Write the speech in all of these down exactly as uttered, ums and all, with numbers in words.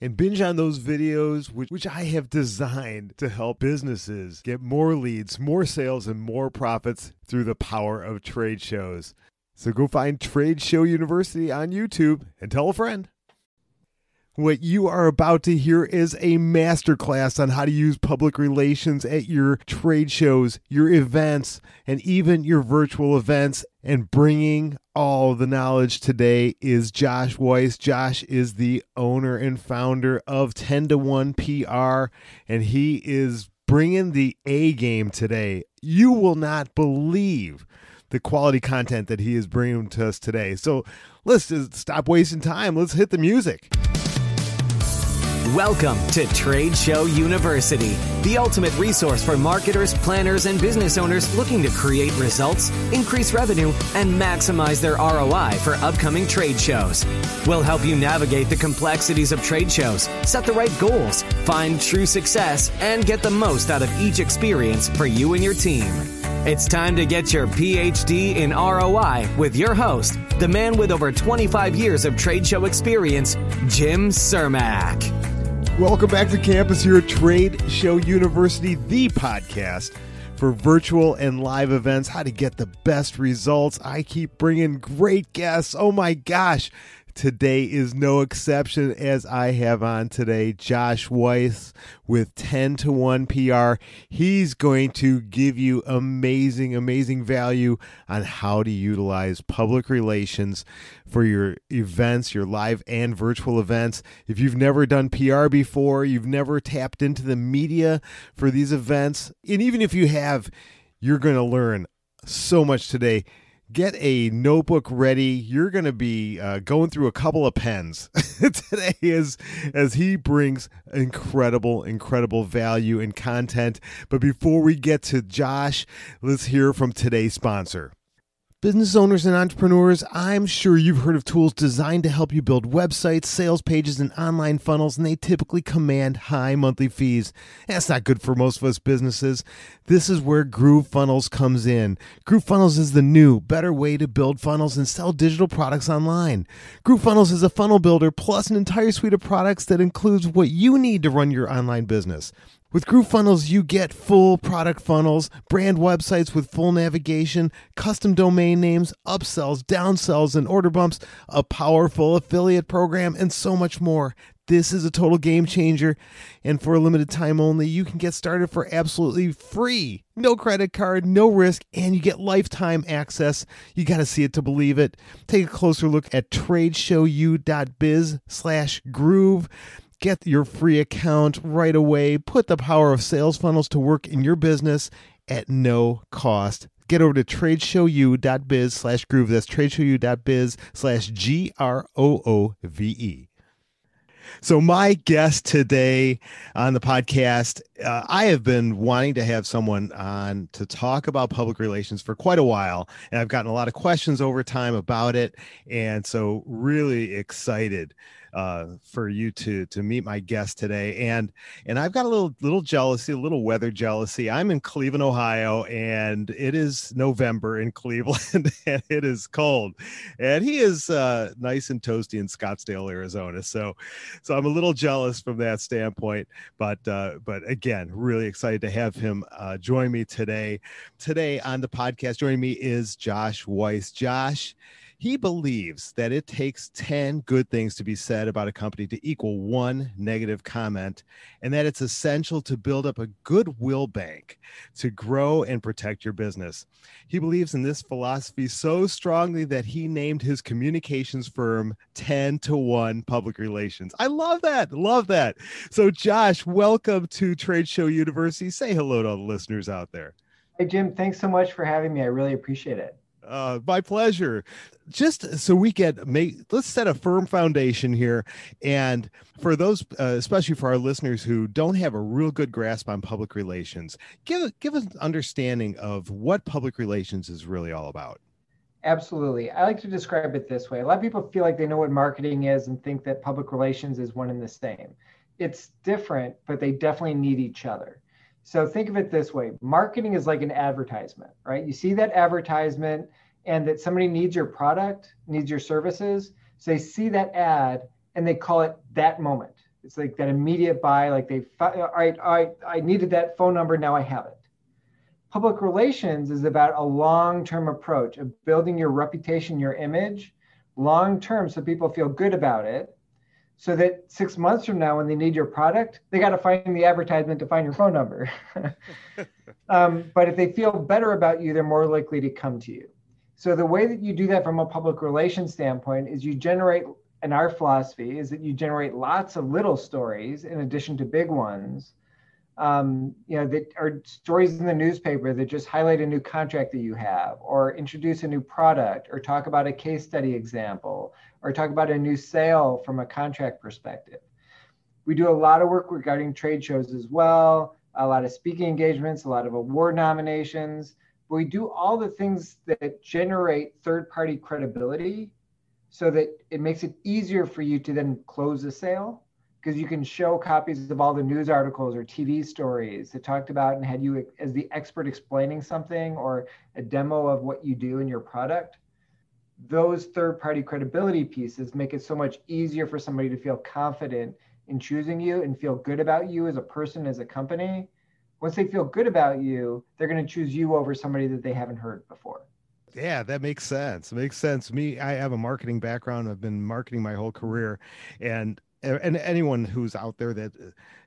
and binge on those videos, which, which I have designed to help businesses get more leads, more sales, and more profits through the power of trade shows. So go find Trade Show University on YouTube and tell a friend. What you are about to hear is a masterclass on how to use public relations at your trade shows, your events, and even your virtual events. And bringing all the knowledge today is Josh Weiss. Josh is the owner and founder of ten to one P R, and he is bringing the A game today. You will not believe the quality content that he is bringing to us today. So let's just stop wasting time. Let's hit the music. Welcome to Trade Show University, the ultimate resource for marketers, planners, and business owners looking to create results, increase revenue, and maximize their R O I for upcoming trade shows. We'll help you navigate the complexities of trade shows, set the right goals, find true success, and get the most out of each experience for you and your team. It's time to get your P H D in R O I with your host, the man with over twenty-five years of trade show experience, Jim Cermak. Welcome back to campus here at Trade Show University, the podcast for virtual and live events, how to get the best results. I keep bringing great guests. Oh my gosh, today is no exception as I have on today Josh Weiss with ten to one P R. He's going to give you amazing, amazing value on how to utilize public relations for your events, your live and virtual events. If you've never done P R before, you've never tapped into the media for these events, and even if you have, you're going to learn so much today. Get a notebook ready. You're going to be uh, going through a couple of pens today as, as he brings incredible, incredible value and content. But before we get to Josh, let's hear from today's sponsor. Business owners and entrepreneurs, I'm sure you've heard of tools designed to help you build websites, sales pages, and online funnels, and they typically command high monthly fees. That's not good for most of us businesses. This is where Groove Funnels comes in. Groove Funnels is the new, better way to build funnels and sell digital products online. Groove Funnels is a funnel builder plus an entire suite of products that includes what you need to run your online business. With Groove Funnels, you get full product funnels, brand websites with full navigation, custom domain names, upsells, downsells, and order bumps, a powerful affiliate program, and so much more. This is a total game changer, and for a limited time only, you can get started for absolutely free. No credit card, no risk, and you get lifetime access. You got to see it to believe it. Take a closer look at trade show u dot biz slash groove. Get your free account right away. Put the power of sales funnels to work in your business at no cost. Get over to trade show u dot biz slash groove. That's trade show u dot biz slash G R O O V E. So my guest today on the podcast, uh, I have been wanting to have someone on to talk about public relations for quite a while, and I've gotten a lot of questions over time about it, and so really excited uh, for you to to meet my guest today. And and I've got a little little jealousy, a little weather jealousy. I'm in Cleveland, Ohio, and it is November in Cleveland, and it is cold. And he is uh, nice and toasty in Scottsdale, Arizona. So. So I'm a little jealous from that standpoint, but uh, but again, really excited to have him uh, join me today. Today on the podcast, joining me is Josh Weiss. Josh, he believes that it takes ten good things to be said about a company to equal one negative comment, and that it's essential to build up a goodwill bank to grow and protect your business. He believes in this philosophy so strongly that he named his communications firm ten to one Public Relations. I love that. Love that. So, Josh, welcome to Trade Show University. Say hello to all the listeners out there. Hey, Jim, thanks so much for having me. I really appreciate it. Uh, my pleasure. Just so we get, make, let's set a firm foundation here. And for those, uh, especially for our listeners who don't have a real good grasp on public relations, give, give us an understanding of what public relations is really all about. Absolutely. I like to describe it this way. A lot of people feel like they know what marketing is and think that public relations is one and the same. It's different, but they definitely need each other. So think of it this way. Marketing is like an advertisement, right? You see that advertisement and that somebody needs your product, needs your services. So they see that ad and they call it that moment. It's like that immediate buy, like they, all right, all right, I needed that phone number, now I have it. Public relations is about a long-term approach of building your reputation, your image, long-term, so people feel good about it, so that six months from now when they need your product, they got to find the advertisement to find your phone number. um, but if they feel better about you, they're more likely to come to you. So the way that you do that from a public relations standpoint is you generate, and our philosophy is that you generate lots of little stories in addition to big ones. Um, you know, that are stories in the newspaper that just highlight a new contract that you have, or introduce a new product, or talk about a case study example, or talk about a new sale from a contract perspective. We do a lot of work regarding trade shows as well, a lot of speaking engagements, a lot of award nominations. But we do all the things that generate third-party credibility so that it makes it easier for you to then close the sale, because you can show copies of all the news articles or T V stories that talked about and had you as the expert explaining something, or a demo of what you do in your product. Those third-party credibility pieces make it so much easier for somebody to feel confident in choosing you and feel good about you as a person, as a company. Once they feel good about you, they're going to choose you over somebody that they haven't heard before. Yeah, that makes sense. It makes sense. Me, I have a marketing background. I've been marketing my whole career, and And anyone who's out there that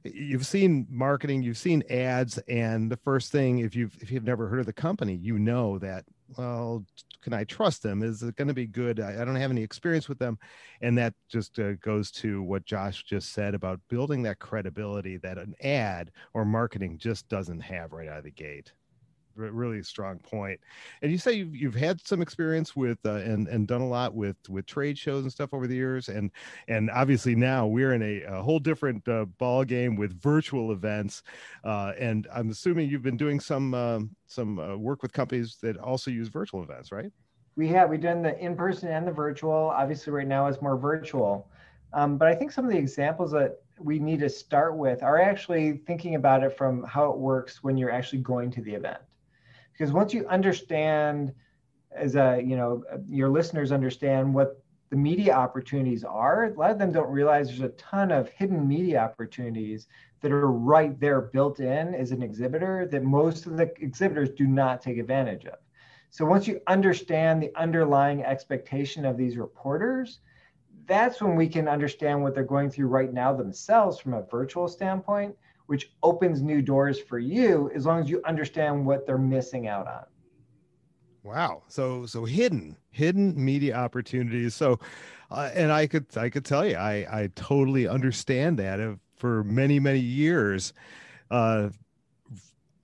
you've seen marketing, you've seen ads, and the first thing, if you've if you've never heard of the company, you know that, well, can I trust them? Is it going to be good? I, I don't have any experience with them. And that just uh, goes to what Josh just said about building that credibility that an ad or marketing just doesn't have right out of the gate. Really strong point. And you say you've, you've had some experience with uh, and and done a lot with with trade shows and stuff over the years, and and obviously now we're in a, a whole different uh, ball game with virtual events, uh, and I'm assuming you've been doing some um, some uh, work with companies that also use virtual events, right? We have we've done the in-person and the virtual. Obviously, right now it's more virtual, um, but I think some of the examples that we need to start with are actually thinking about it from how it works when you're actually going to the event. Because once you understand, as a, you know, your listeners understand what the media opportunities are, a lot of them don't realize there's a ton of hidden media opportunities that are right there built in as an exhibitor that most of the exhibitors do not take advantage of. So once you understand the underlying expectation of these reporters, that's when we can understand what they're going through right now themselves from a virtual standpoint, which opens new doors for you as long as you understand what they're missing out on. Wow. So, so hidden, hidden media opportunities. So, uh, and I could, I could tell you, I, I totally understand that. If, for many, many years, uh,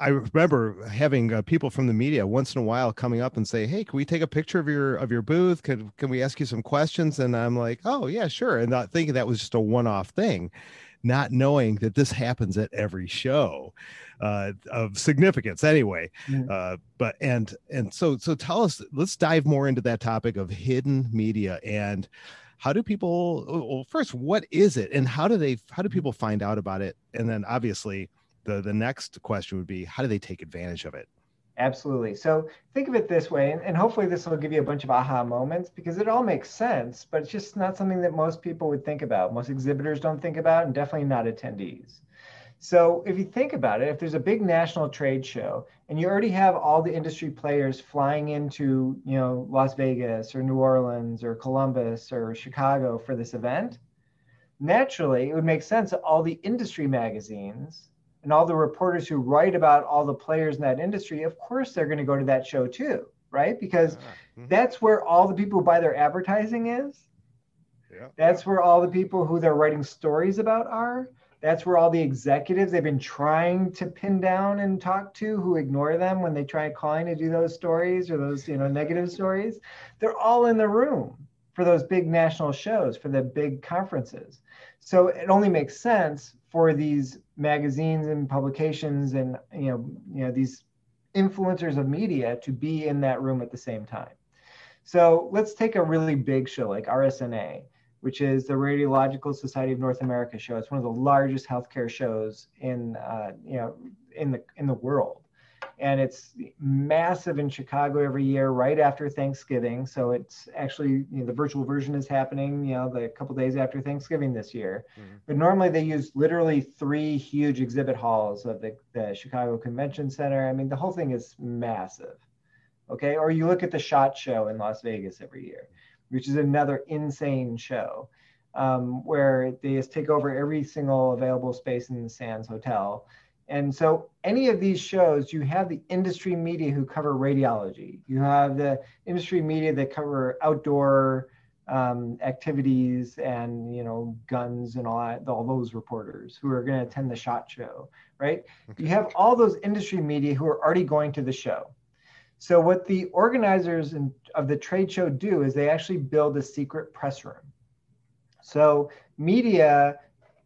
I remember having uh, people from the media once in a while coming up and say, "Hey, can we take a picture of your of your booth? Can can we ask you some questions?" And I'm like, "Oh yeah, sure." And not thinking that was just a one-off thing, not knowing that this happens at every show uh, of significance, anyway. Mm-hmm. Uh, but and and so so tell us. Let's dive more into that topic of hidden media and how do people. Well, first, what is it, and how do they? How do people find out about it? And then obviously, The, the next question would be, how do they take advantage of it? Absolutely. So think of it this way, and, and hopefully this will give you a bunch of aha moments, because it all makes sense, but it's just not something that most people would think about. Most exhibitors don't think about, and definitely not attendees. So if you think about it, if there's a big national trade show and you already have all the industry players flying into, you know, Las Vegas or New Orleans or Columbus or Chicago for this event, naturally it would make sense that all the industry magazines and all the reporters who write about all the players in that industry, of course, they're going to go to that show too, right? Because yeah. That's where all the people who buy their advertising is. Yeah. That's where all the people who they're writing stories about are. That's where all the executives they've been trying to pin down and talk to, who ignore them when they try calling to do those stories or those, you know, negative stories, they're all in the room for those big national shows, for the big conferences. So it only makes sense for these magazines and publications and, you know, you know, these influencers of media to be in that room at the same time. So let's take a really big show like R S N A, which is the Radiological Society of North America show. It's one of the largest healthcare shows in, uh, you know, in the in the world, and it's massive in Chicago every year, right after Thanksgiving. So it's actually, you know, the virtual version is happening, you know, the couple days after Thanksgiving this year. Mm-hmm. But normally they use literally three huge exhibit halls of the, the Chicago Convention Center. I mean, the whole thing is massive. Okay, or you look at the SHOT Show in Las Vegas every year, which is another insane show, um, where they just take over every single available space in the Sands Hotel. And so any of these shows, you have the industry media who cover radiology. You have the industry media that cover outdoor um, activities and, you know, guns and all that, all those reporters who are going to attend the SHOT Show, right? Okay. You have all those industry media who are already going to the show. So what the organizers in, of the trade show do is they actually build a secret press room. So media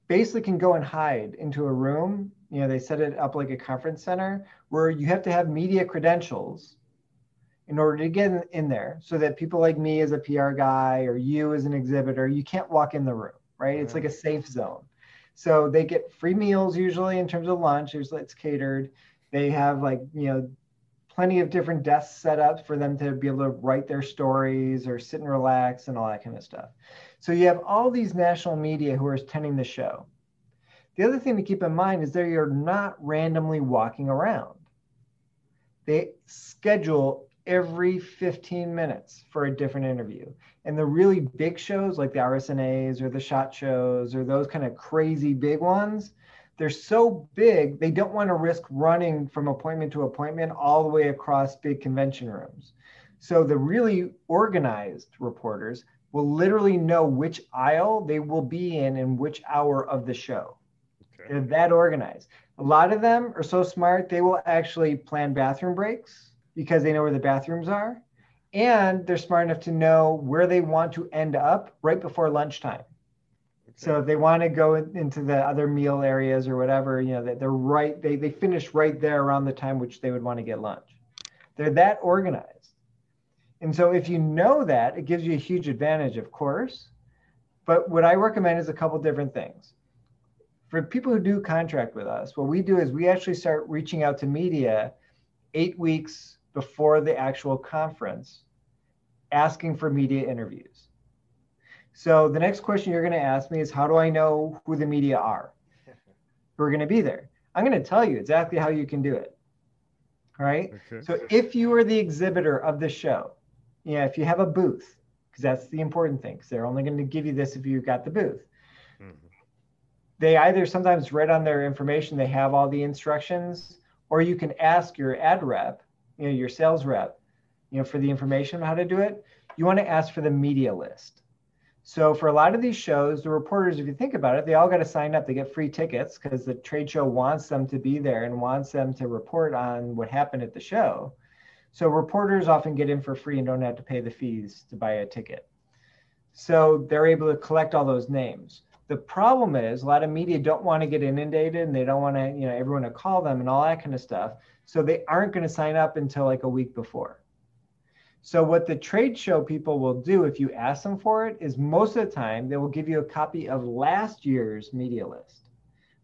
basically can go and hide into a room. You know, they set it up like a conference center where you have to have media credentials in order to get in, in there, so that people like me as a P R guy or you as an exhibitor, you can't walk in the room, right? Mm-hmm. It's like a safe zone. So they get free meals usually in terms of lunch. It's catered. They have, like, you know, plenty of different desks set up for them to be able to write their stories or sit and relax and all that kind of stuff. So you have all these national media who are attending the show. The other thing to keep in mind is they are not randomly walking around. They schedule every fifteen minutes for a different interview. And the really big shows like the R S N As or the SHOT Shows or those kind of crazy big ones, they're so big, they don't want to risk running from appointment to appointment all the way across big convention rooms. So the really organized reporters will literally know which aisle they will be in and which hour of the show. Okay. They're that organized. A lot of them are so smart, they will actually plan bathroom breaks because they know where the bathrooms are. And they're smart enough to know where they want to end up right before lunchtime. So if they want to go into the other meal areas or whatever, you know, that they're right, they, they finish right there around the time which they would want to get lunch. They're that organized. And so if you know that, it gives you a huge advantage, of course. But what I recommend is a couple different things. For people who do contract with us, what we do is we actually start reaching out to media eight weeks before the actual conference, asking for media interviews. So the next question you're going to ask me is, how do I know who the media are who are going to be there? I'm going to tell you exactly how you can do it. All right. Okay. So if you are the exhibitor of the show, yeah, you know, if you have a booth, because that's the important thing, because they're only going to give you this if you've got the booth. Mm-hmm. They either sometimes write on their information, they have all the instructions, or you can ask your ad rep, you know, your sales rep, you know, for the information on how to do it. You want to ask for the media list. So for a lot of these shows, the reporters, if you think about it, they all got to sign up. They get free tickets because the trade show wants them to be there and wants them to report on what happened at the show. So reporters often get in for free and don't have to pay the fees to buy a ticket. So they're able to collect all those names. The problem is a lot of media don't want to get inundated and they don't want to, you know, everyone to call them and all that kind of stuff. So they aren't going to sign up until like a week before. So what the trade show people will do if you ask them for it is most of the time they will give you a copy of last year's media list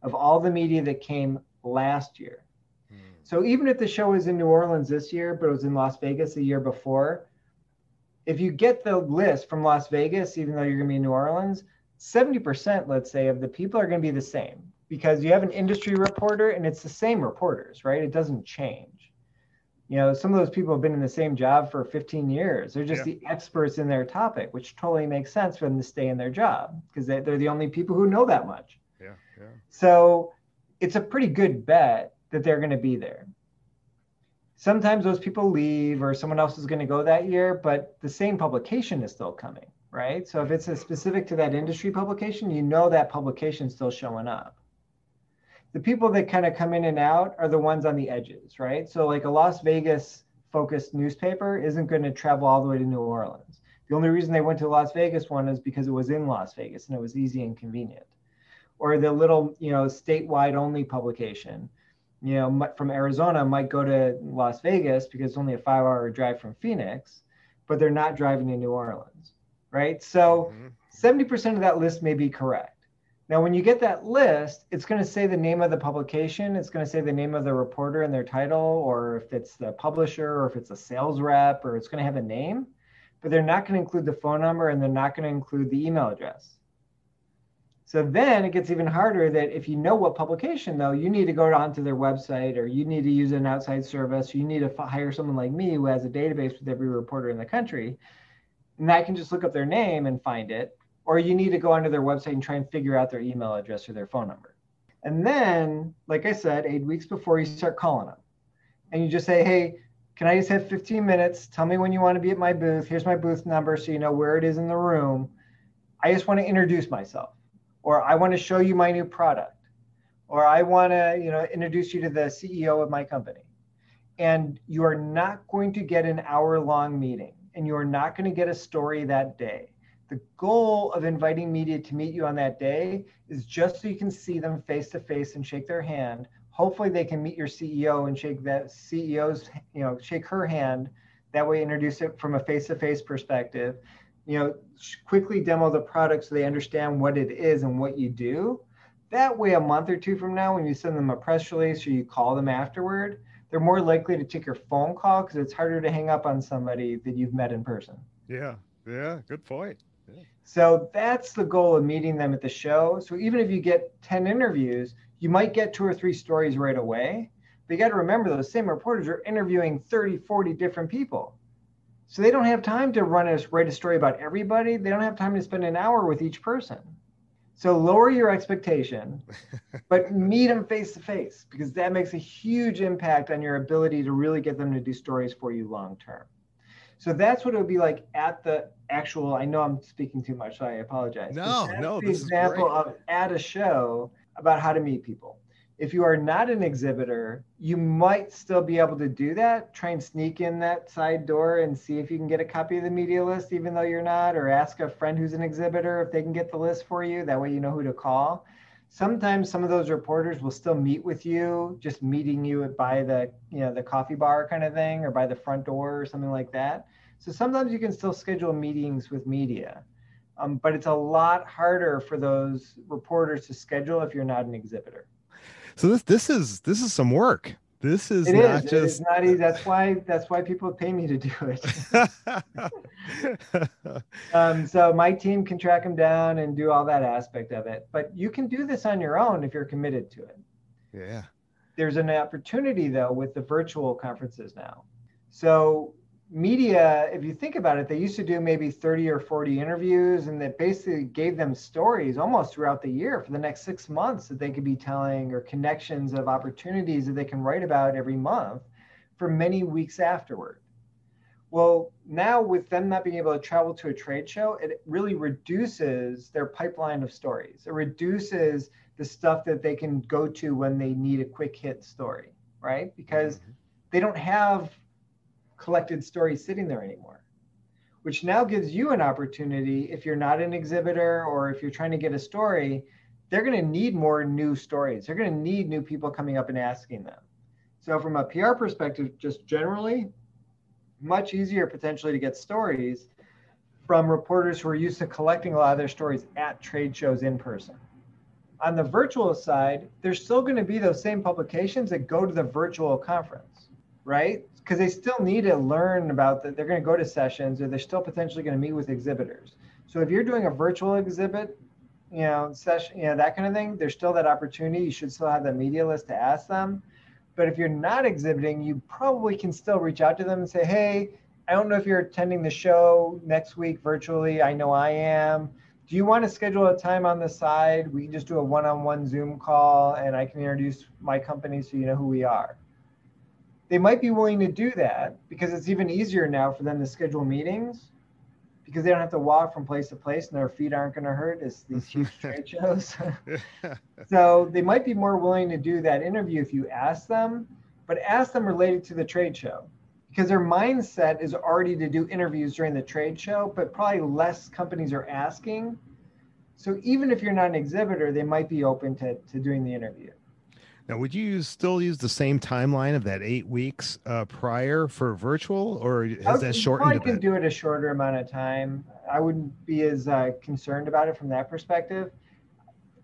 of all the media that came last year. Mm. So even if the show is in New Orleans this year, but it was in Las Vegas the year before, if you get the list from Las Vegas, even though you're going to be in New Orleans, seventy percent, let's say, of the people are going to be the same because you have an industry reporter and it's the same reporters, right? It doesn't change. You know, some of those people have been in the same job for fifteen years. They're just yeah. the experts in their topic, which totally makes sense for them to stay in their job because they, they're the only people who know that much. Yeah, yeah. So it's a pretty good bet that they're going to be there. Sometimes those people leave or someone else is going to go that year, but the same publication is still coming, right? So if it's a specific to that industry publication, you know that publication is still showing up. the people that kind of come in and out are the ones on the edges, right? So like a Las Vegas focused newspaper isn't going to travel all the way to New Orleans. The only reason they went to the Las Vegas one is because it was in Las Vegas and it was easy and convenient. Or the little, you know, statewide only publication, you know, from Arizona might go to Las Vegas because it's only a five hour drive from Phoenix, but they're not driving to New Orleans, right? So seventy percent mm-hmm. of that list may be correct. Now, when you get that list, it's going to say the name of the publication. It's going to say the name of the reporter and their title, or if it's the publisher, or if it's a sales rep, or it's going to have a name, but they're not going to include the phone number and they're not going to include the email address. So then it gets even harder that if you know what publication, though, you need to go onto their website, or you need to use an outside service. You need to hire someone like me who has a database with every reporter in the country, and I can just look up their name and find it. Or you need to go onto their website and try and figure out their email address or their phone number. And then, like I said, eight weeks before, you start calling them. And you just say, hey, can I just have fifteen minutes? Tell me when you want to be at my booth. Here's my booth number so you know where it is in the room. I just want to introduce myself. Or I want to show you my new product. Or I want to, you know, introduce you to the C E O of my company. And you are not going to get an hour-long meeting. And you are not going to get a story that day. The goal of inviting media to meet you on that day is just so you can see them face to face and shake their hand. Hopefully they can meet your C E O and shake that C E O's, you know, shake her hand. That way introduce it from a face-to-face perspective, you know, quickly demo the product so they understand what it is and what you do. That way a month or two from now, when you send them a press release or you call them afterward, they're more likely to take your phone call because it's harder to hang up on somebody that you've met in person. Yeah. Yeah. Good point. So that's the goal of meeting them at the show. So even if you get ten interviews, you might get two or three stories right away. But you got to remember, those same reporters are interviewing thirty, forty different people. So they don't have time to run a, write a story about everybody. They don't have time to spend an hour with each person. So lower your expectation, but meet them face to face, because that makes a huge impact on your ability to really get them to do stories for you long term. So that's what it would be like at the actual, I know I'm speaking too much, so I apologize. No, no, this is great. That's the example of at a show about how to meet people. If you are not an exhibitor, you might still be able to do that. Try and sneak in that side door and see if you can get a copy of the media list, even though you're not, or ask a friend who's an exhibitor if they can get the list for you. That way you know who to call. Sometimes some of those reporters will still meet with you, just meeting you at by the, you know, the coffee bar kind of thing, or by the front door or something like that. So sometimes you can still schedule meetings with media, um, but it's a lot harder for those reporters to schedule if you're not an exhibitor. So this this is this is some work. This is it not is. just. It is not easy. That's why that's why people pay me to do it. um, so my team can track them down and do all that aspect of it. But you can do this on your own if you're committed to it. Yeah. There's an opportunity though with the virtual conferences now. So media, if you think about it, they used to do maybe thirty or forty interviews, and that basically gave them stories almost throughout the year for the next six months that they could be telling, or connections of opportunities that they can write about every month for many weeks afterward. Well, now with them not being able to travel to a trade show, it really reduces their pipeline of stories. It reduces the stuff that they can go to when they need a quick hit story, right? Because mm-hmm. they don't have collected stories sitting there anymore, which now gives you an opportunity. If you're not an exhibitor, or if you're trying to get a story, they're going to need more new stories. They're going to need new people coming up and asking them. So from a P R perspective, just generally, much easier potentially to get stories from reporters who are used to collecting a lot of their stories at trade shows in person. On the virtual side, there's still going to be those same publications that go to the virtual conference, right? Because they still need to learn about that. They're going to go to sessions, or they're still potentially going to meet with exhibitors. So if you're doing a virtual exhibit, you know, session, you know, that kind of thing, there's still that opportunity. You should still have the media list to ask them. But if you're not exhibiting, you probably can still reach out to them and say, hey, I don't know if you're attending the show next week virtually. I know I am. Do you want to schedule a time on the side? We can just do a one-on-one Zoom call, and I can introduce my company so you know who we are. They might be willing to do that because it's even easier now for them to schedule meetings because they don't have to walk from place to place and their feet aren't going to hurt. It's these huge trade shows. So they might be more willing to do that interview if you ask them, but ask them related to the trade show, because their mindset is already to do interviews during the trade show, but probably less companies are asking. So even if you're not an exhibitor, they might be open to, to doing the interview. Now, would you still use the same timeline of that eight weeks uh, prior for virtual, or has that shortened a bit? I could do it a shorter amount of time. I wouldn't be as uh, concerned about it from that perspective.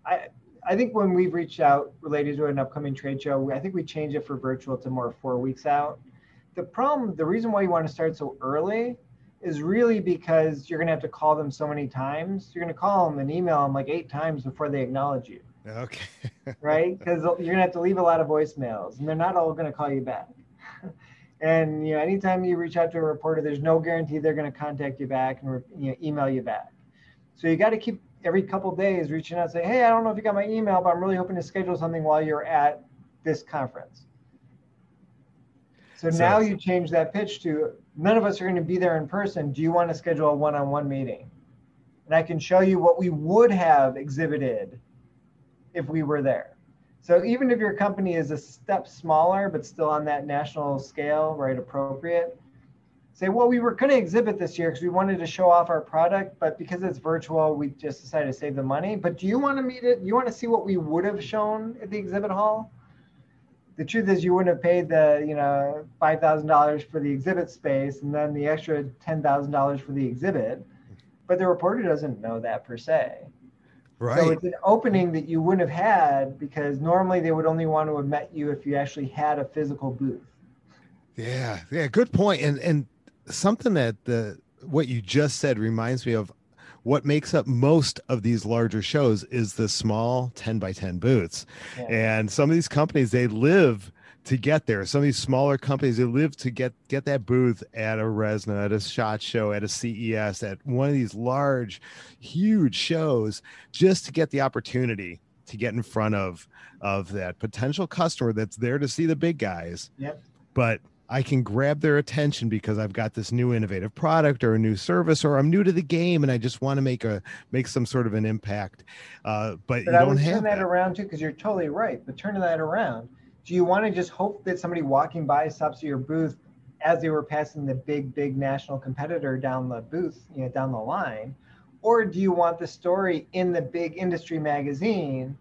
I I think when we've reached out related to an upcoming trade show, I think we change it for virtual to more four weeks out. The problem, the reason why you want to start so early is really because you're going to have to call them so many times. You're going to call them and email them like eight times before they acknowledge you. Okay. Right? Because you're going to have to leave a lot of voicemails, and they're not all going to call you back. And you know, anytime you reach out to a reporter, there's no guarantee they're going to contact you back and you know, email you back. So you got to keep every couple of days reaching out and say, hey, I don't know if you got my email, but I'm really hoping to schedule something while you're at this conference. So now you change that pitch to, none of us are going to be there in person. Do you want to schedule a one-on-one meeting? And I can show you what we would have exhibited if we were there. So even if your company is a step smaller, but still on that national scale, right, appropriate, say, well, we were going to exhibit this year because we wanted to show off our product, but because it's virtual, we just decided to save the money. But do you want to meet it? You want to see what we would have shown at the exhibit hall? The truth is you wouldn't have paid the, you know, five thousand dollars for the exhibit space and then the extra ten thousand dollars for the exhibit, but the reporter doesn't know that per se. Right. So it's an opening that you wouldn't have had, because normally they would only want to have met you if you actually had a physical booth. Yeah. Yeah. Good point. And, and something that the, what you just said reminds me of what makes up most of these larger shows is the small ten by ten booths. Yeah. And some of these companies, they live to get there. Some of these smaller companies, they live to get, get that booth at a R S N A, at a SHOT Show, at a C E S, at one of these large, huge shows, just to get the opportunity to get in front of, of that potential customer that's there to see the big guys. Yep. But I can grab their attention because I've got this new innovative product or a new service, or I'm new to the game and I just want to make a make some sort of an impact. Uh, but, but you I don't have turn that, that around too, because you're totally right. But turn that around. Do you want to just hope that somebody walking by stops at your booth as they were passing the big, big national competitor down the booth, you know, down the line, or do you want the story in the big industry magazine?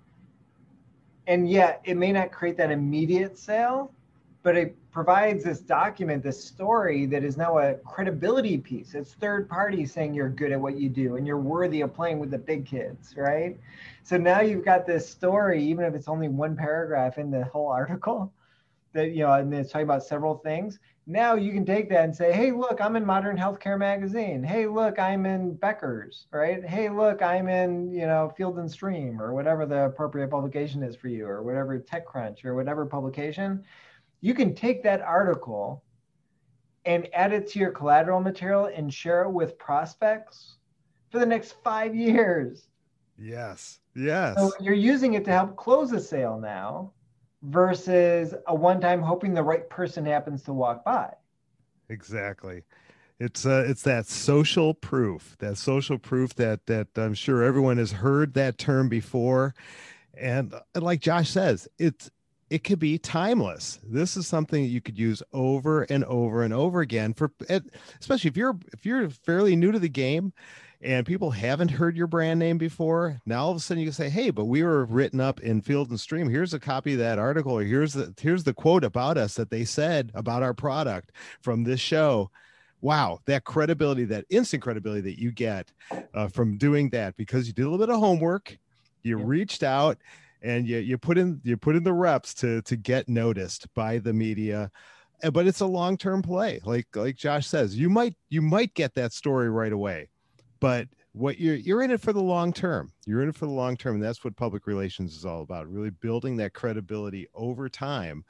And yet, it may not create that immediate sale, but it provides this document, this story that is now a credibility piece. It's third party saying you're good at what you do and you're worthy of playing with the big kids, right? So now you've got this story, even if it's only one paragraph in the whole article that, you know, and it's talking about several things. Now you can take that and say, hey, look, I'm in Modern Healthcare Magazine. Hey, look, I'm in Becker's, right? Hey, look, I'm in, you know, Field and Stream, or whatever the appropriate publication is for you, or whatever TechCrunch or whatever publication. You can take that article and add it to your collateral material and share it with prospects for the next five years. Yes, yes. So you're using it to help close a sale now versus a one-time hoping the right person happens to walk by. Exactly. It's uh, it's that social proof, that social proof that that I'm sure everyone has heard that term before. And, and like Josh says, it's, it could be timeless. This is something that you could use over and over and over again, for especially if you're if you're fairly new to the game and people haven't heard your brand name before. Now all of a sudden you can say, hey, but we were written up in Field and Stream. Here's a copy of that article, or here's the here's the quote about us that they said about our product from this show. Wow, that credibility, that instant credibility that you get uh, from doing that, because you did a little bit of homework, you reached out, and you, you put in you put in the reps to to get noticed by the media. But it's a long-term play. Like like Josh says, you might you might get that story right away, but what you're you're in it for the long term. You're in it for the long term, and that's what public relations is all about. Really building that credibility over time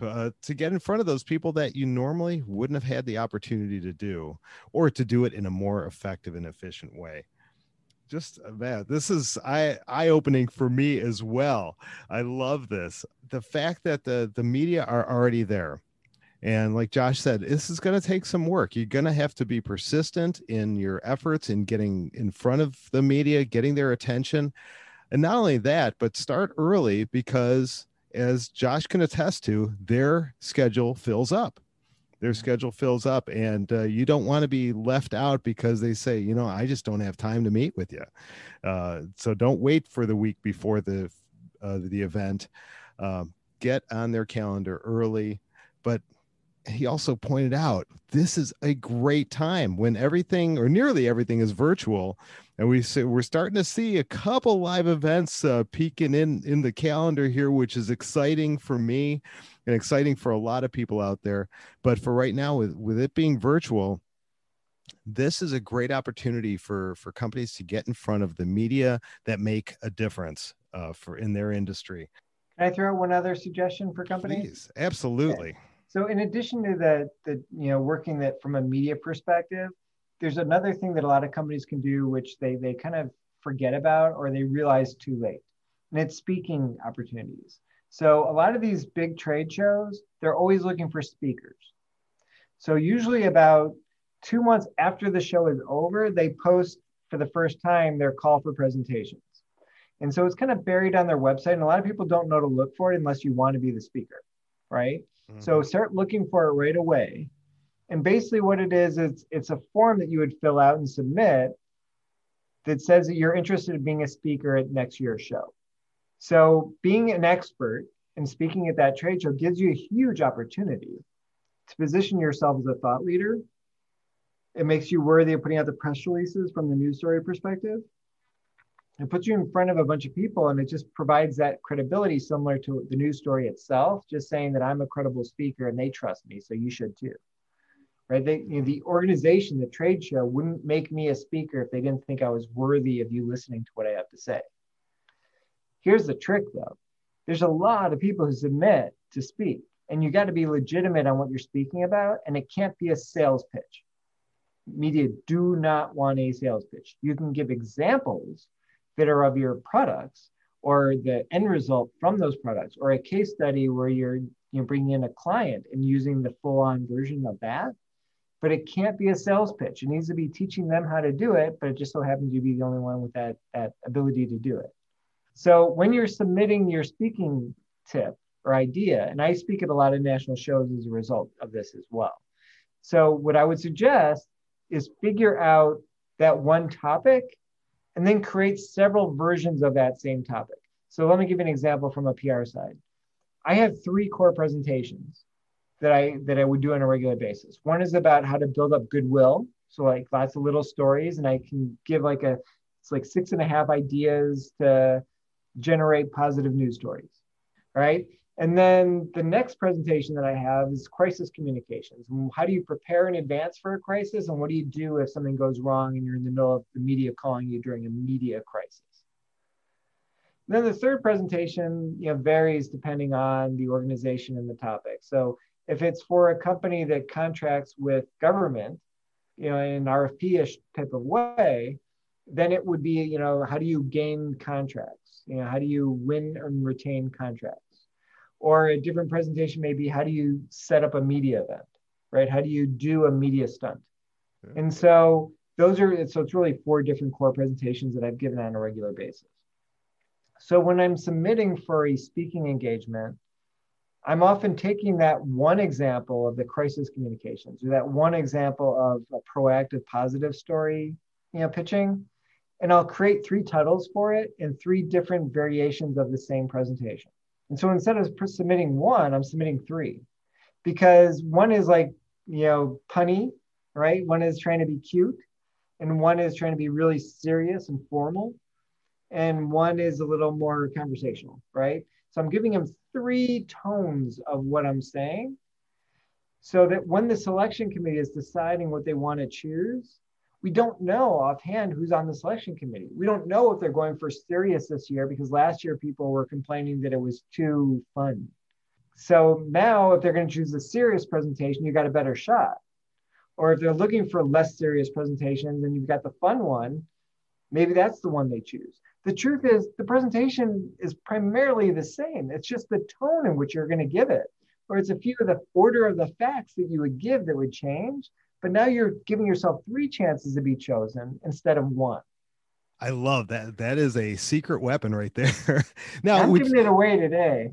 uh, to get in front of those people that you normally wouldn't have had the opportunity to do, or to do it in a more effective and efficient way. Just, man, this is eye, eye-opening for me as well. I love this. The fact that the, the media are already there And like Josh said, this is going to take some work. You're going to have to be persistent in your efforts in getting in front of the media, getting their attention. And not only that, but start early, because as Josh can attest to, their schedule fills up. Their schedule fills up, and uh, you don't want to be left out because they say, you know, I just don't have time to meet with you. Uh, so don't wait for the week before the, uh, the event. Um, get on their calendar early. But he also pointed out, this is a great time when everything or nearly everything is virtual. And we say we're starting to see a couple live events uh, peeking in in the calendar here, which is exciting for me and exciting for a lot of people out there. But for right now, with, with it being virtual, this is a great opportunity for, for companies to get in front of the media that make a difference uh, for in their industry. Can I throw one other suggestion for companies? Please, absolutely. Okay. So in addition to the, the, you know, working that from a media perspective, there's another thing that a lot of companies can do, which they, they kind of forget about or they realize too late, and it's speaking opportunities. So a lot of these big trade shows, they're always looking for speakers. So usually about two months after the show is over, they post for the first time their call for presentations. And so it's kind of buried on their website, and a lot of people don't know to look for it unless you want to be the speaker, right? So start looking for it right away. And basically what it is, it's, it's a form that you would fill out and submit that says that you're interested in being a speaker at next year's show. So being an expert and speaking at that trade show gives you a huge opportunity to position yourself as a thought leader. It makes you worthy of putting out the press releases from the news story perspective. It puts you in front of a bunch of people, and it just provides that credibility similar to the news story itself, just saying that I'm a credible speaker and they trust me, so you should too, right? They, you know, the organization, the trade show, wouldn't make me a speaker if they didn't think I was worthy of you listening to what I have to say. Here's the trick though. There's a lot of people who submit to speak, and you got to be legitimate on what you're speaking about, and it can't be a sales pitch. Media do not want a sales pitch. You can give examples that are of your products or the end result from those products, or a case study where you're you know, bringing in a client and using the full-on version of that, but it can't be a sales pitch. It needs to be teaching them how to do it, but it just so happens you be the only one with that, that ability to do it. So when you're submitting your speaking tip or idea, and I speak at a lot of national shows as a result of this as well. So what I would suggest is figure out that one topic and then create several versions of that same topic. So let me give you an example from a P R side. I have three core presentations that I, that I would do on a regular basis. One is about how to build up goodwill. So like lots of little stories, and I can give like a, it's like six and a half ideas to generate positive news stories, right? And then the next presentation that I have is crisis communications. How do you prepare in advance for a crisis? And what do you do if something goes wrong and you're in the middle of the media calling you during a media crisis? And then the third presentation, you know, varies depending on the organization and the topic. So if it's for a company that contracts with government, you know, in an R F P-ish type of way, then it would be, you know, how do you gain contracts? You know, how do you win and retain contracts? Or a different presentation may be, how do you set up a media event, right? How do you do a media stunt? Yeah. And so those are, so it's really four different core presentations that I've given on a regular basis. So when I'm submitting for a speaking engagement, I'm often taking that one example of the crisis communications, or that one example of a proactive positive story, you know, pitching, and I'll create three titles for it and three different variations of the same presentation. And so instead of submitting one, I'm submitting three, because one is like, you know, punny, right? One is trying to be cute, and one is trying to be really serious and formal, and one is a little more conversational, right? So I'm giving them three tones of what I'm saying, so that when the selection committee is deciding what they want to choose, we don't know offhand who's on the selection committee. We don't know if they're going for serious this year, because last year people were complaining that it was too fun. So now if they're going to choose a serious presentation, you got a better shot. Or if they're looking for less serious presentations and you've got the fun one, maybe that's the one they choose. The truth is the presentation is primarily the same. It's just the tone in which you're going to give it, or it's a few of the order of the facts that you would give that would change. But now you're giving yourself three chances to be chosen instead of one. I love that. That is a secret weapon right there. Now I'm giving you, it away today.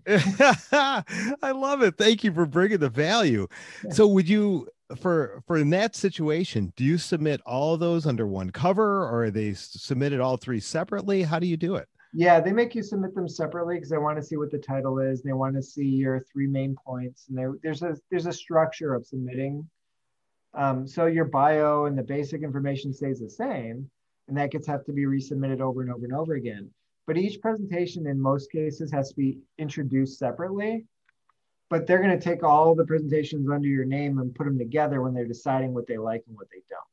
I love it. Thank you for bringing the value. So would you, for, for in that situation, do you submit all of those under one cover, or are they submitted all three separately? How do you do it? Yeah, they make you submit them separately because they want to see what the title is. And they want to see your three main points. And there, there's a, there's a structure of submitting. Um, so your bio and the basic information stays the same. And that gets have to be resubmitted over and over and over again. But each presentation in most cases has to be introduced separately, but they're going to take all the presentations under your name and put them together when they're deciding what they like and what they don't.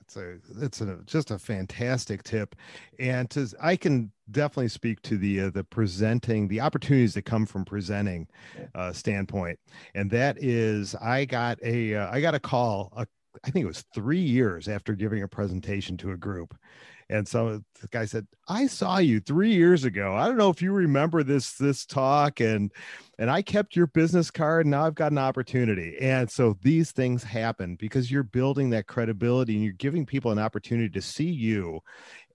That's a, that's a, just a fantastic tip. And to, I can definitely speak to the, uh, the presenting, the opportunities that come from presenting uh, standpoint. And that is, I got a, uh, I got a call, a I think it was three years after giving a presentation to a group. And so the guy said, I saw you three years ago. I don't know if you remember this, this talk, and, and I kept your business card. And now I've got an opportunity. And so these things happen because you're building that credibility and you're giving people an opportunity to see you.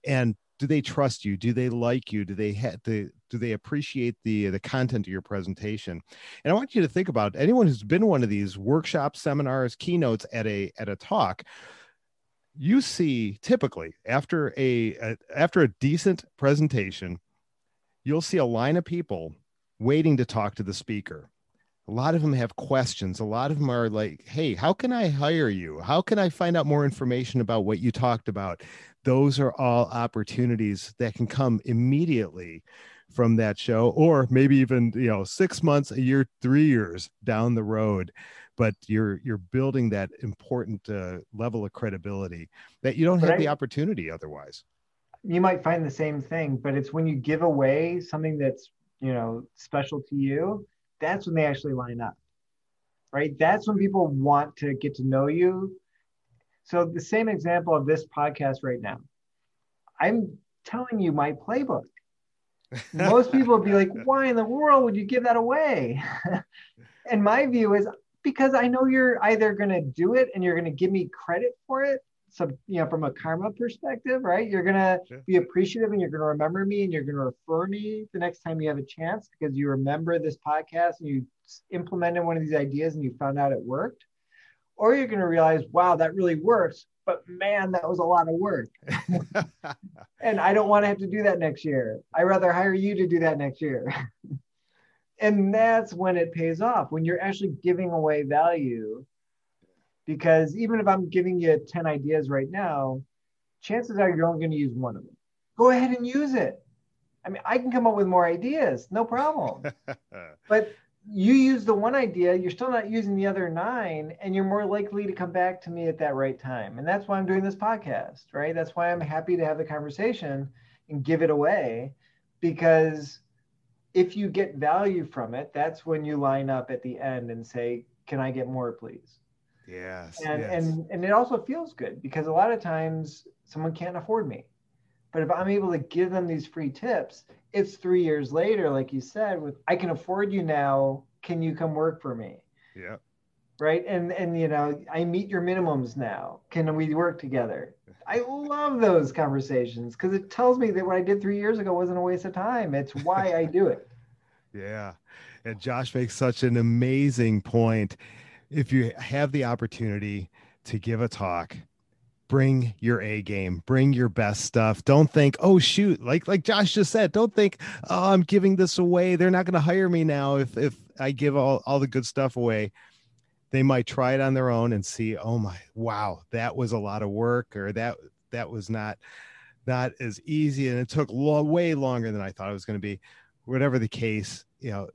And do they trust you? Do they like you? Do they have to, do they appreciate the, the content of your presentation? And I want you to think about anyone who's been one of these workshops, seminars, keynotes at a, at a talk, you see typically after a, a after a decent presentation, you'll see a line of people waiting to talk to the speaker. A lot of them have questions. A lot of them are like, hey, how can I hire you? How can I find out more information about what you talked about? Those are all opportunities that can come immediately from that show, or maybe even, you know, six months, a year, three years down the road. But you're, you're building that important uh, level of credibility that you don't have the opportunity otherwise. You might find the same thing, but it's when you give away something that's, you know, special to you, that's when they actually line up, right? That's when people want to get to know you. So the same example of this podcast right now, I'm telling you my playbook. Most people would be like, why in the world would you give that away? And my view is because I know you're either going to do it and you're going to give me credit for it. So, you know, from a karma perspective, right? You're going to yeah. be appreciative and you're going to remember me and you're going to refer me the next time you have a chance because you remember this podcast and you implemented one of these ideas and you found out it worked. Or you're going to realize, wow, that really works. But man, that was a lot of work. And I don't want to have to do that next year. I'd rather hire you to do that next year. And that's when it pays off, when you're actually giving away value. Because even if I'm giving you ten ideas right now, chances are you're only going to use one of them. Go ahead and use it. I mean, I can come up with more ideas, no problem. But you use the one idea, you're still not using the other nine, and you're more likely to come back to me at that right time. And that's why I'm doing this podcast, right? That's why I'm happy to have the conversation and give it away, because if you get value from it, that's when you line up at the end and say, can I get more, please? Yes, and, yes. and and it also feels good because a lot of times someone can't afford me. But if I'm able to give them these free tips, it's three years later, like you said, with I can afford you now. Can you come work for me? Yeah. Right. And, and you know, I meet your minimums now. Can we work together? I love those conversations because it tells me that what I did three years ago wasn't a waste of time. It's why I do it. Yeah. And Josh makes such an amazing point. If you have the opportunity to give a talk, bring your A game, bring your best stuff. Don't think, oh, shoot, like like Josh just said, don't think, oh, I'm giving this away. They're not going to hire me now if, if I give all, all the good stuff away. They might try it on their own and see, oh, my, wow, that was a lot of work, or that that was not, not as easy. And it took lo- way longer than I thought it was going to be. Whatever the case, you know,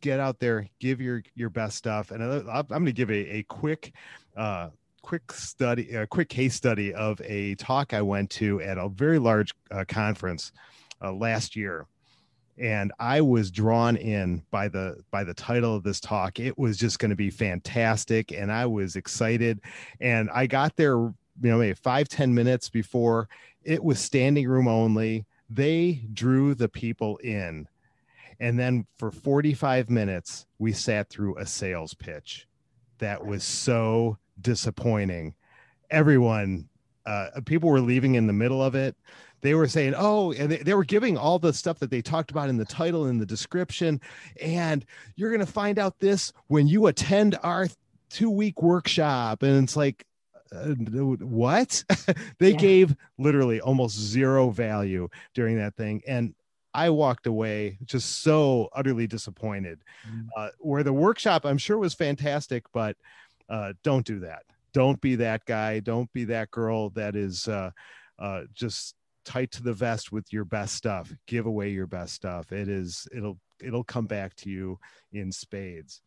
get out there, give your, your best stuff. And I'm going to give a, a quick, uh, quick study, a quick case study of a talk I went to at a very large uh, conference uh, last year. And I was drawn in by the, by the title of this talk. It was just going to be fantastic. And I was excited, and I got there, you know, maybe five, ten minutes before. It was standing room only. They drew the people in. And then for forty-five minutes, we sat through a sales pitch that was so disappointing. Everyone, uh, people were leaving in the middle of it. They were saying, oh, and they, they were giving all the stuff that they talked about in the title, in the description. And you're going to find out this when you attend our two week workshop. And it's like, Uh, what? They yeah. gave literally almost zero value during that thing. And I walked away just so utterly disappointed. Mm-hmm. uh, where the workshop, I'm sure, was fantastic, but uh, don't do that. Don't be that guy. Don't be that girl that is uh, uh, just tight to the vest with your best stuff. Give away your best stuff. It is, it'll, it'll come back to you in spades.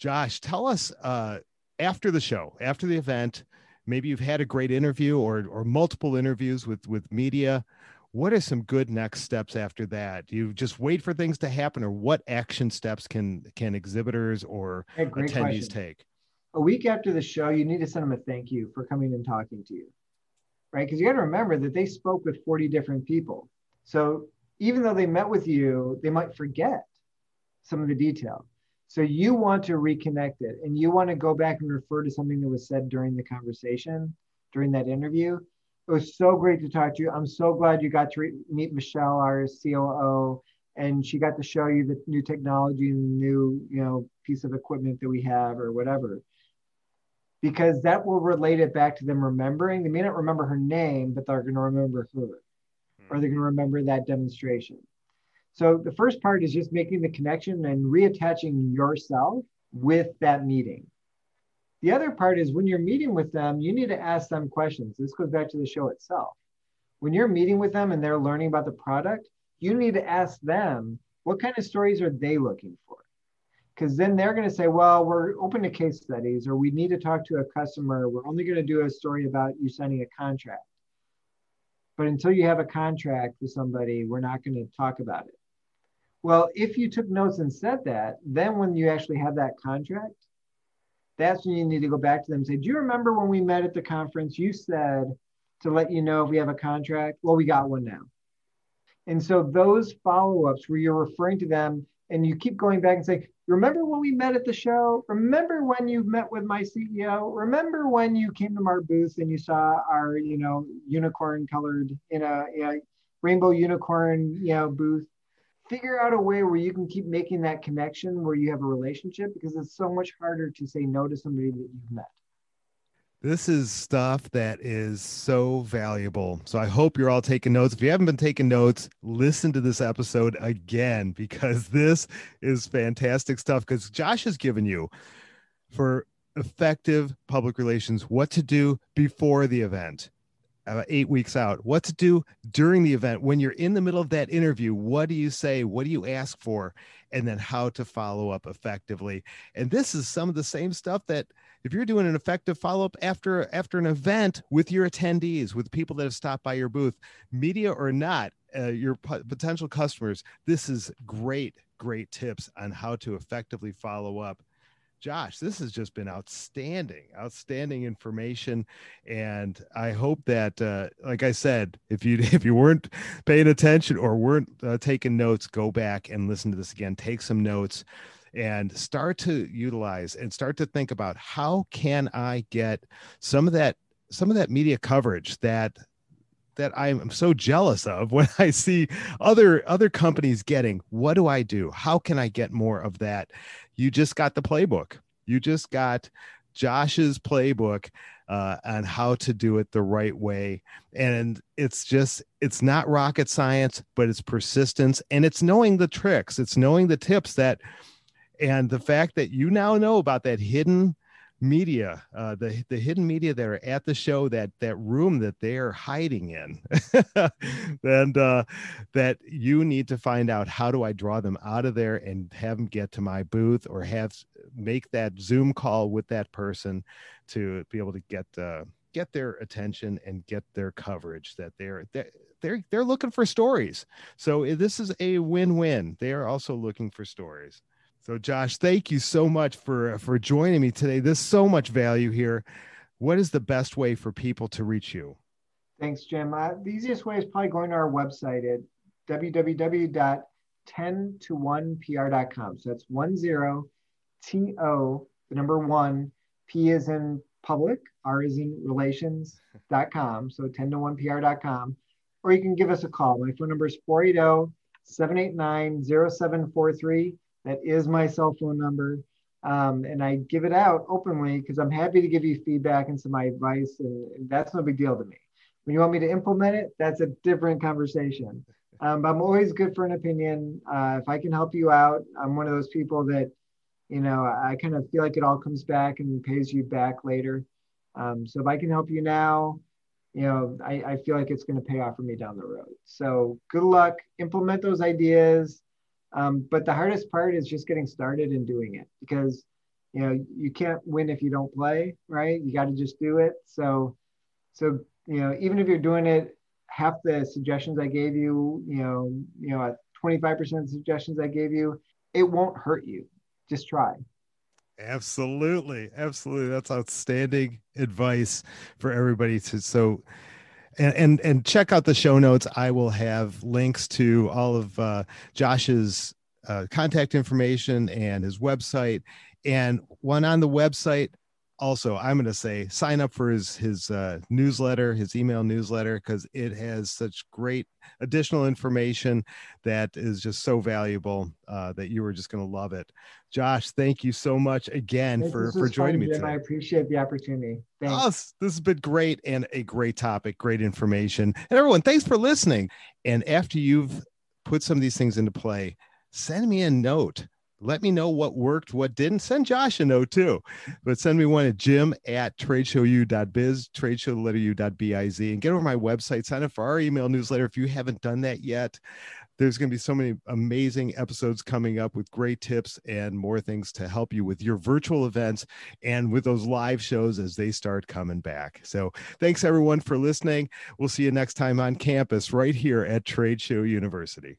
Josh, tell us uh, after the show, after the event, maybe you've had a great interview or or multiple interviews with, with media. What are some good next steps after that? Do you just wait for things to happen, or what action steps can, can exhibitors or attendees question. take? A week after the show, you need to send them a thank you for coming and talking to you, right? Because you got to remember that they spoke with forty different people. So even though they met with you, they might forget some of the detail. So you want to reconnect it, and you want to go back and refer to something that was said during the conversation, during that interview. It was so great to talk to you. I'm so glad you got to re- meet Michelle, our C O O, and she got to show you the new technology and the new, you know, piece of equipment that we have or whatever, because that will relate it back to them remembering. They may not remember her name, but they're going to remember her, or they're going to remember that demonstration. So the first part is just making the connection and reattaching yourself with that meeting. The other part is when you're meeting with them, you need to ask them questions. This goes back to the show itself. When you're meeting with them and they're learning about the product, you need to ask them, what kind of stories are they looking for? Because then they're going to say, well, we're open to case studies, or we need to talk to a customer. We're only going to do a story about you signing a contract. But until you have a contract with somebody, we're not going to talk about it. Well, if you took notes and said that, then when you actually have that contract, that's when you need to go back to them and say, do you remember when we met at the conference, you said to let you know if we have a contract? Well, we got one now. And so those follow-ups where you're referring to them and you keep going back and saying, remember when we met at the show? Remember when you met with my C E O? Remember when you came to our booth and you saw our, you know, unicorn colored, in a, a rainbow unicorn, you know, booth? Figure out a way where you can keep making that connection where you have a relationship, because it's so much harder to say no to somebody that you've met. This is stuff that is so valuable. So I hope you're all taking notes. If you haven't been taking notes, listen to this episode again, because this is fantastic stuff, because Josh has given you for effective public relations, what to do before the event. Uh, eight weeks out, what to do during the event. When you're in the middle of that interview, what do you say? What do you ask for? And then how to follow up effectively. And this is some of the same stuff that if you're doing an effective follow-up after, after an event with your attendees, with people that have stopped by your booth, media or not, uh, your p- potential customers, this is great, great tips on how to effectively follow up. Josh, this has just been outstanding, outstanding information. And I hope that, uh, like I said, if you if you weren't paying attention or weren't uh, taking notes, go back and listen to this again. Take some notes and start to utilize and start to think about, how can I get some of that, some of that media coverage that that I'm so jealous of when I see other, other companies getting? What do I do? How can I get more of that? You just got the playbook. You just got Josh's playbook uh, on how to do it the right way. And it's just, it's not rocket science, but it's persistence. And it's knowing the tricks. It's knowing the tips that, and the fact that you now know about that hidden media, uh, the, the hidden media that are at the show, that, that room that they are hiding in, and uh, that you need to find out, how do I draw them out of there and have them get to my booth, or have, make that Zoom call with that person to be able to get, uh, get their attention and get their coverage that they're, they're, they're, they're looking for stories. So this is a win-win. They are also looking for stories. So Josh, thank you so much for, for joining me today. There's so much value here. What is the best way for people to reach you? Thanks, Jim. Uh, the easiest way is probably going to our website at w w w dot ten to one P R dot com. So that's one zero, T O, the number one, P is in public, R is in relations dot com. So ten to one P R dot com. Or you can give us a call. My phone number is four eight zero, seven eight nine, zero seven four three. That is my cell phone number. Um, and I give it out openly because I'm happy to give you feedback and some advice, and, and that's no big deal to me. When you want me to implement it, that's a different conversation. Um, but I'm always good for an opinion. Uh, if I can help you out, I'm one of those people that, you know, I kind of feel like it all comes back and pays you back later. Um, so if I can help you now, you know, I, I feel like it's going to pay off for me down the road. So good luck, implement those ideas. Um, but the hardest part is just getting started and doing it, because, you know, you can't win if you don't play, right? You got to just do it. So, so, you know, even if you're doing it, half the suggestions I gave you, you know, you know, twenty-five percent of the suggestions I gave you, it won't hurt you. Just try. Absolutely. Absolutely. That's outstanding advice for everybody to, so, And, and and check out the show notes. I will have links to all of uh, Josh's uh, contact information and his website. And one on the website, also, I'm going to say sign up for his his uh, newsletter, his email newsletter, because it has such great additional information that is just so valuable uh, that you are just going to love it. Josh, thank you so much again this, for, this for joining fun, me Jim. Today. I appreciate the opportunity. Thanks. Oh, this has been great, and a great topic, great information. And everyone, thanks for listening. And after you've put some of these things into play, send me a note. Let me know what worked, what didn't. Send Josh a note too, but send me one at jim at tradeshowU.biz, tradeshow, the letter U.biz, and get over my website, sign up for our email newsletter. If you haven't done that yet, there's going to be so many amazing episodes coming up with great tips and more things to help you with your virtual events and with those live shows as they start coming back. So thanks everyone for listening. We'll see you next time on campus right here at Trade Show University.